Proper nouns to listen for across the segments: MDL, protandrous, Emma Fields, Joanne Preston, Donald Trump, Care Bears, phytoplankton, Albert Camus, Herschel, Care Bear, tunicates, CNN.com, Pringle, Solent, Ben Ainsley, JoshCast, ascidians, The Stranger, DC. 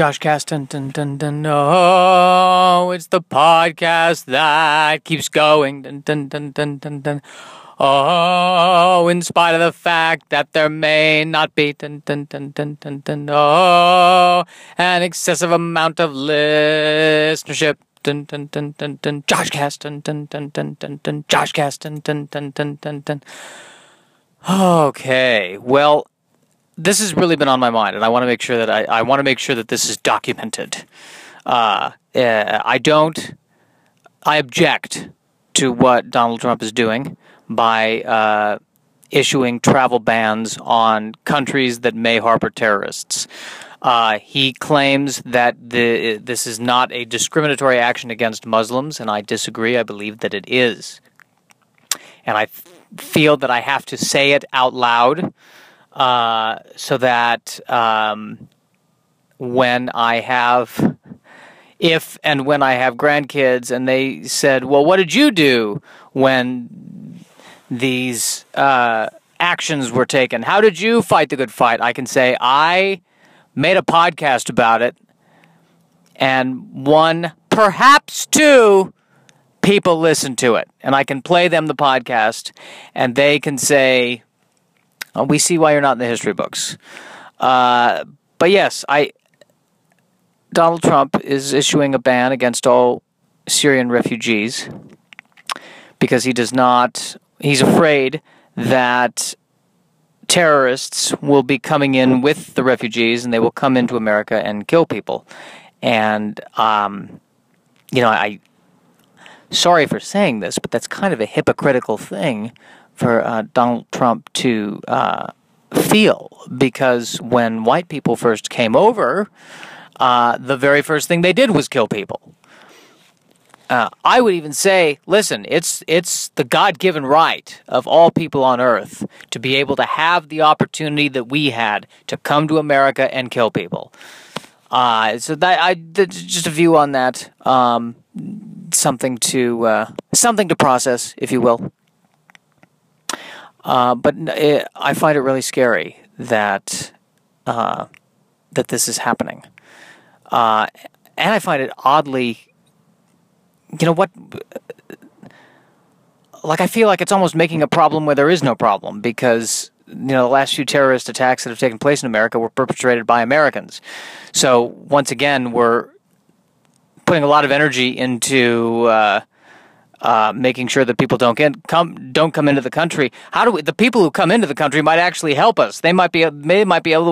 JoshCast, dun, dun, dun, dun, oh, it's the podcast that keeps going, dun, dun, dun, dun, dun, dun, oh, in spite of the fact that there may not be, dun, dun, dun, dun, dun, dun, oh, an excessive amount of listenership, dun, dun, dun, dun, dun, JoshCast, dun, dun, dun, dun, dun, dun, JoshCast, dun, dun, dun, dun, dun, dun. Okay, well, this has really been on my mind, and I want to make sure that I want to make sure that this is documented. I object to what Donald Trump is doing by issuing travel bans on countries that may harbor terrorists. He claims that this is not a discriminatory action against Muslims, and I disagree. I believe that it is, and I feel that I have to say it out loud. So that when I have grandkids and they said, well, what did you do when these actions were taken? How did you fight the good fight? I can say I made a podcast about it, and one, perhaps two, people listened to it. And I can play them the podcast, and they can say, we see why you're not in the history books. But yes, Donald Trump is issuing a ban against all Syrian refugees because he's afraid that terrorists will be coming in with the refugees and they will come into America and kill people. And, sorry for saying this, but that's kind of a hypocritical thing for Donald Trump to feel, because when white people first came over, the very first thing they did was kill people. I would even say, listen, it's the God-given right of all people on earth to be able to have the opportunity that we had to come to America and kill people. So that's just a view on that, something to process, if you will. But I find it really scary that that this is happening, and I find it oddly, I feel like it's almost making a problem where there is no problem, because the last few terrorist attacks that have taken place in America were perpetrated by Americans. So once again, we're putting a lot of energy into making sure that people don't come into the country. The people who come into the country might actually help us. They might be the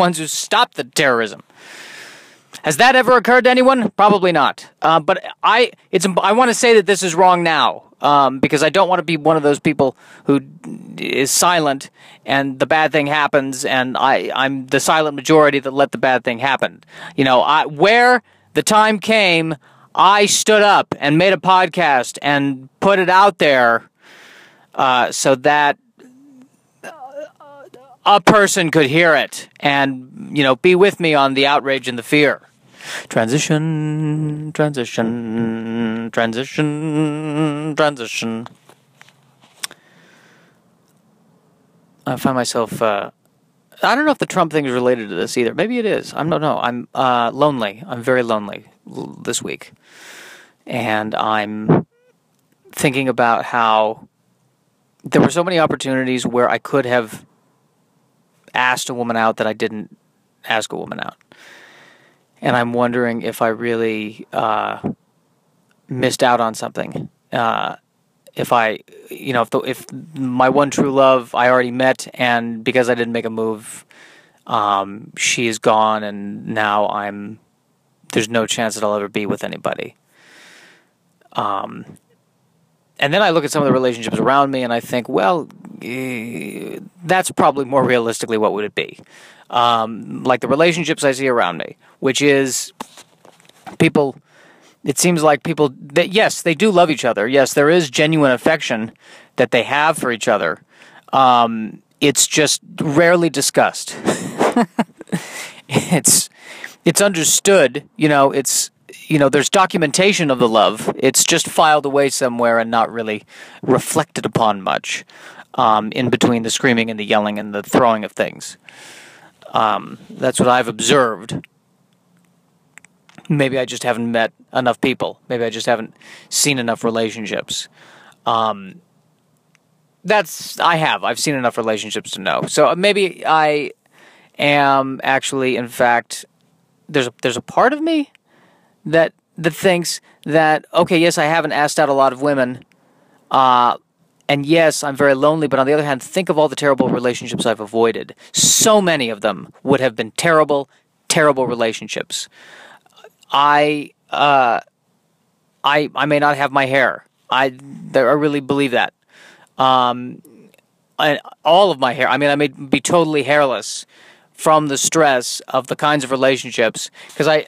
ones who stop the terrorism. Has that ever occurred to anyone? Probably not. But I want to say that this is wrong now, because I don't want to be one of those people who is silent and the bad thing happens, and I'm the silent majority that let the bad thing happen. Where the time came, I stood up and made a podcast and put it out there so that a person could hear it and, be with me on the outrage and the fear. Transition, transition, transition, transition. I find myself... I don't know if the Trump thing is related to this either. Maybe it is. I don't know. I'm lonely. I'm very lonely this week. And I'm thinking about how there were so many opportunities where I could have asked a woman out that I didn't ask a woman out. And I'm wondering if I really missed out on something. If my one true love I already met, and because I didn't make a move, she is gone, and now there's no chance that I'll ever be with anybody. And then I look at some of the relationships around me, and I think, well, that's probably more realistically what would it be. Like the relationships I see around me, which is people... It seems like people, yes, they do love each other. Yes, there is genuine affection that they have for each other. It's just rarely discussed. It's understood. There's documentation of the love. It's just filed away somewhere and not really reflected upon much. In between the screaming and the yelling and the throwing of things, that's what I've observed. Maybe I just haven't met enough people. Maybe I just haven't seen enough relationships. I've seen enough relationships to know. So maybe I am actually, in fact, there's a part of me that thinks that, okay, yes, I haven't asked out a lot of women, and yes, I'm very lonely, but on the other hand, think of all the terrible relationships I've avoided. So many of them would have been terrible, terrible relationships. I may not have my hair. I really believe that. All of my hair. I mean, I may be totally hairless from the stress of the kinds of relationships. Because I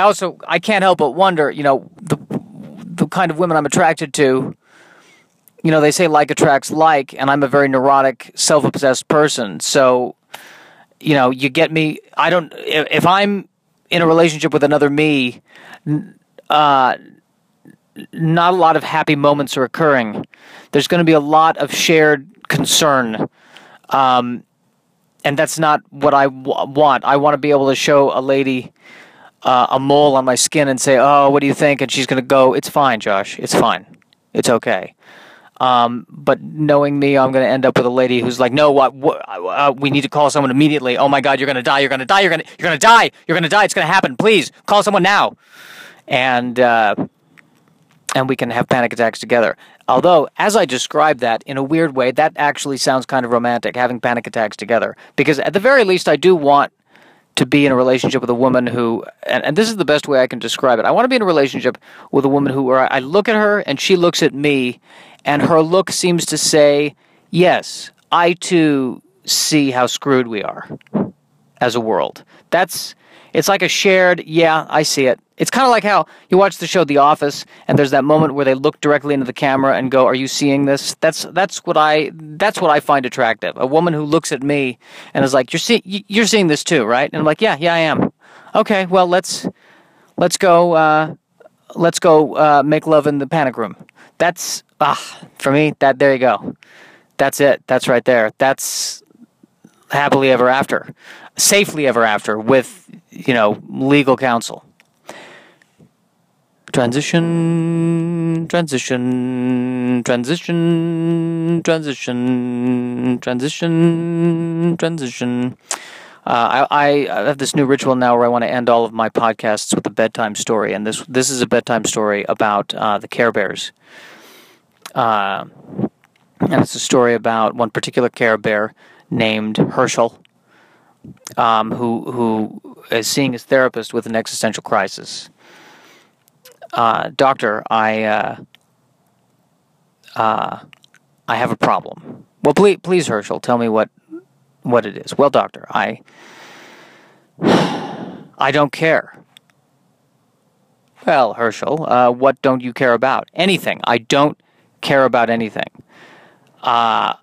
also can't help but wonder, you know, the kind of women I'm attracted to. You know, they say like attracts like, and I'm a very neurotic, self-obsessed person. So, you know, you get me. If I'm in a relationship with another me, not a lot of happy moments are occurring. There's going to be a lot of shared concern, and that's not what I want. I want to be able to show a lady a mole on my skin and say, "Oh, what do you think?" And she's going to go, "It's fine, Josh. It's fine. It's okay." But knowing me, I'm going to end up with a lady who's like, "No, we need to call someone immediately. Oh my God, you're going to die. You're going to die. You're going to die. You're going to die. It's going to happen. Please call someone now." And we can have panic attacks together. Although, as I describe that, in a weird way, that actually sounds kind of romantic, having panic attacks together. Because at the very least, I do want to be in a relationship with a woman who, and this is the best way I can describe it, I want to be in a relationship with a woman who, where I look at her and she looks at me, and her look seems to say, yes, I too see how screwed we are as a world. It's like a shared, yeah, I see it. It's kind of like how you watch the show The Office, and there's that moment where they look directly into the camera and go, "Are you seeing this?" That's what I find attractive. A woman who looks at me and is like, "You're seeing this too, right?" And I'm like, "Yeah, I am." Okay, well, let's go make love in the panic room. That's for me. That there you go. That's it. That's right there. That's happily ever after, safely ever after with, you know, legal counsel. Transition. I have this new ritual now where I want to end all of my podcasts with a bedtime story, and this is a bedtime story about the Care Bears. And it's a story about one particular Care Bear named Herschel, who is seeing his therapist with an existential crisis. "Doctor, I have a problem." "Well, please, Herschel, tell me what it is." "Well, doctor, I don't care." "Well, Herschel, what don't you care about?" "Anything. I don't care about anything. I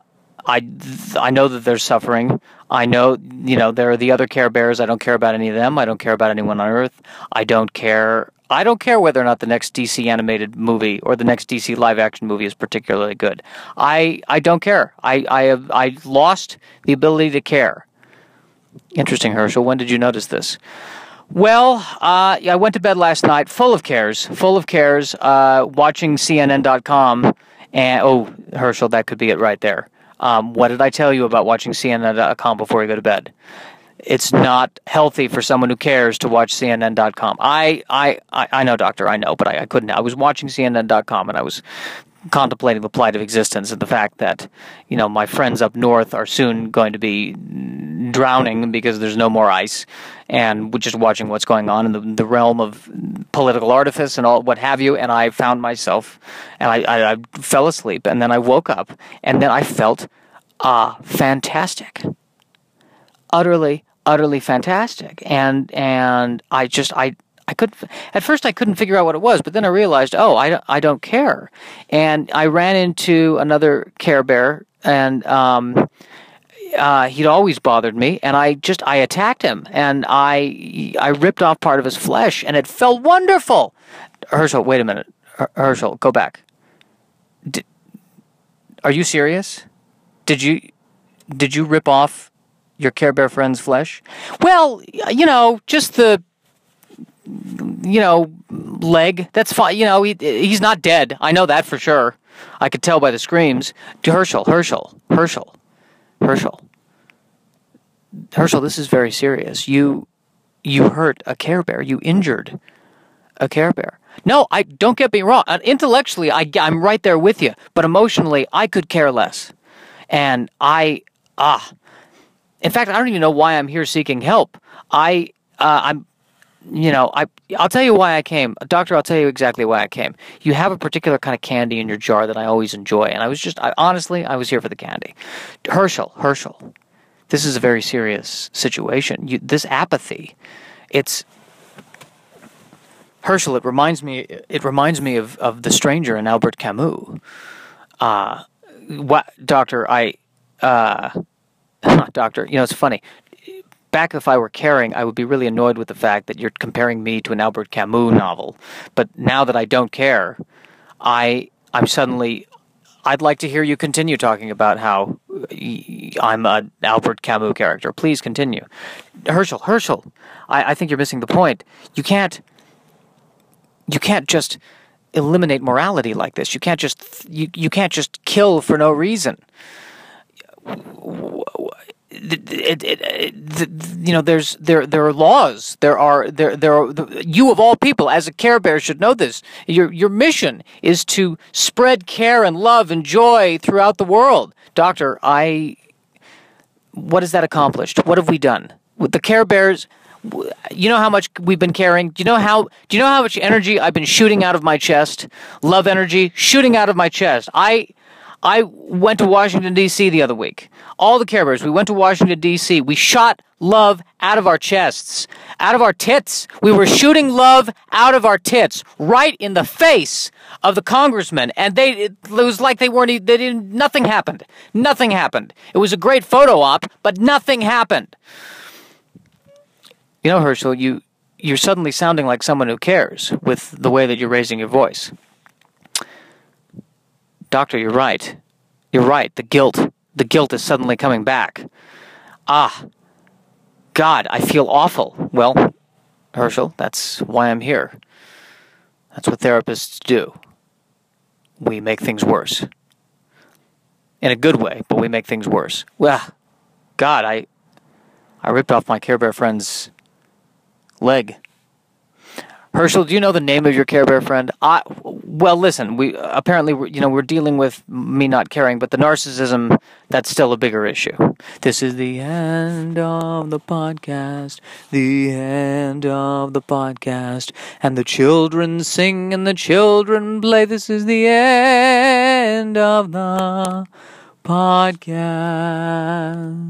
know that there's suffering. I know, you know, there are the other Care Bears. I don't care about any of them. I don't care about anyone on Earth. I don't care whether or not the next DC animated movie or the next DC live action movie is particularly good. I don't care. I lost the ability to care." "Interesting, Herschel. When did you notice this?" "Well, I went to bed last night full of cares, watching CNN.com. And, oh, Herschel, that could be it right there. What did I tell you about watching CNN.com before you go to bed? It's not healthy for someone who cares to watch CNN.com. I know, doctor, I know, but I couldn't. I was watching CNN.com, and I was contemplating the plight of existence and the fact that, you know, my friends up north are soon going to be drowning because there's no more ice, and we're just watching what's going on in the realm of political artifice and all what have you. And I found myself, and I fell asleep, and then I woke up, and then I felt fantastic. Utterly fantastic, and I could at first I couldn't figure out what it was, but then I realized, oh, I don't care." And I ran into another Care Bear, and he'd always bothered me, and I attacked him, and I ripped off part of his flesh, and it felt wonderful. "Herschel, wait a minute. Herschel, go back. Are you serious? Did you rip off your Care Bear friend's flesh?" "Well, you know, just the you know, leg. That's fine. You know, he's not dead. I know that for sure. I could tell by the screams. Herschel, this is very serious. You hurt a Care Bear. You injured a Care Bear. No, I don't get me wrong. Intellectually, I'm right there with you. But emotionally, I could care less. And in fact, I don't even know why I'm here seeking help. I'll tell you why I came. Doctor, I'll tell you exactly why I came. You have a particular kind of candy in your jar that I always enjoy. And I was here for the candy. Herschel, this is a very serious situation. This apathy, it's... Herschel, it reminds me of The Stranger and Albert Camus. Doctor, you know, it's funny. Back if I were caring, I would be really annoyed with the fact that you're comparing me to an Albert Camus novel. But now that I don't care, I'd like to hear you continue talking about how I'm an Albert Camus character. Please continue. Herschel, I think you're missing the point. You can't just eliminate morality like this. You can't just kill for no reason. There are laws. You of all people, as a Care Bear, should know this. Your mission is to spread care and love and joy throughout the world. Doctor, what has that accomplished? What have we done with the Care Bears? You know how much we've been caring? Do you know how much energy I've been shooting out of my chest? Love energy shooting out of my chest. I went to Washington, D.C. the other week. All the Care Bears, we went to Washington, D.C. We shot love out of our chests, out of our tits. We were shooting love out of our tits right in the face of the congressman. And it was like nothing happened. Nothing happened. It was a great photo op, but nothing happened. You know, Herschel, you're suddenly sounding like someone who cares with the way that you're raising your voice. Doctor, you're right. You're right. The guilt is suddenly coming back. God, I feel awful. Well, Herschel, that's why I'm here. That's what therapists do. We make things worse. In a good way, but we make things worse. Well, God, I ripped off my Care Bear friend's leg. Herschel, do you know the name of your Care Bear friend? Listen, we're dealing with me not caring, but the narcissism, that's still a bigger issue. This is the end of the podcast, and the children sing and the children play. This is the end of the podcast.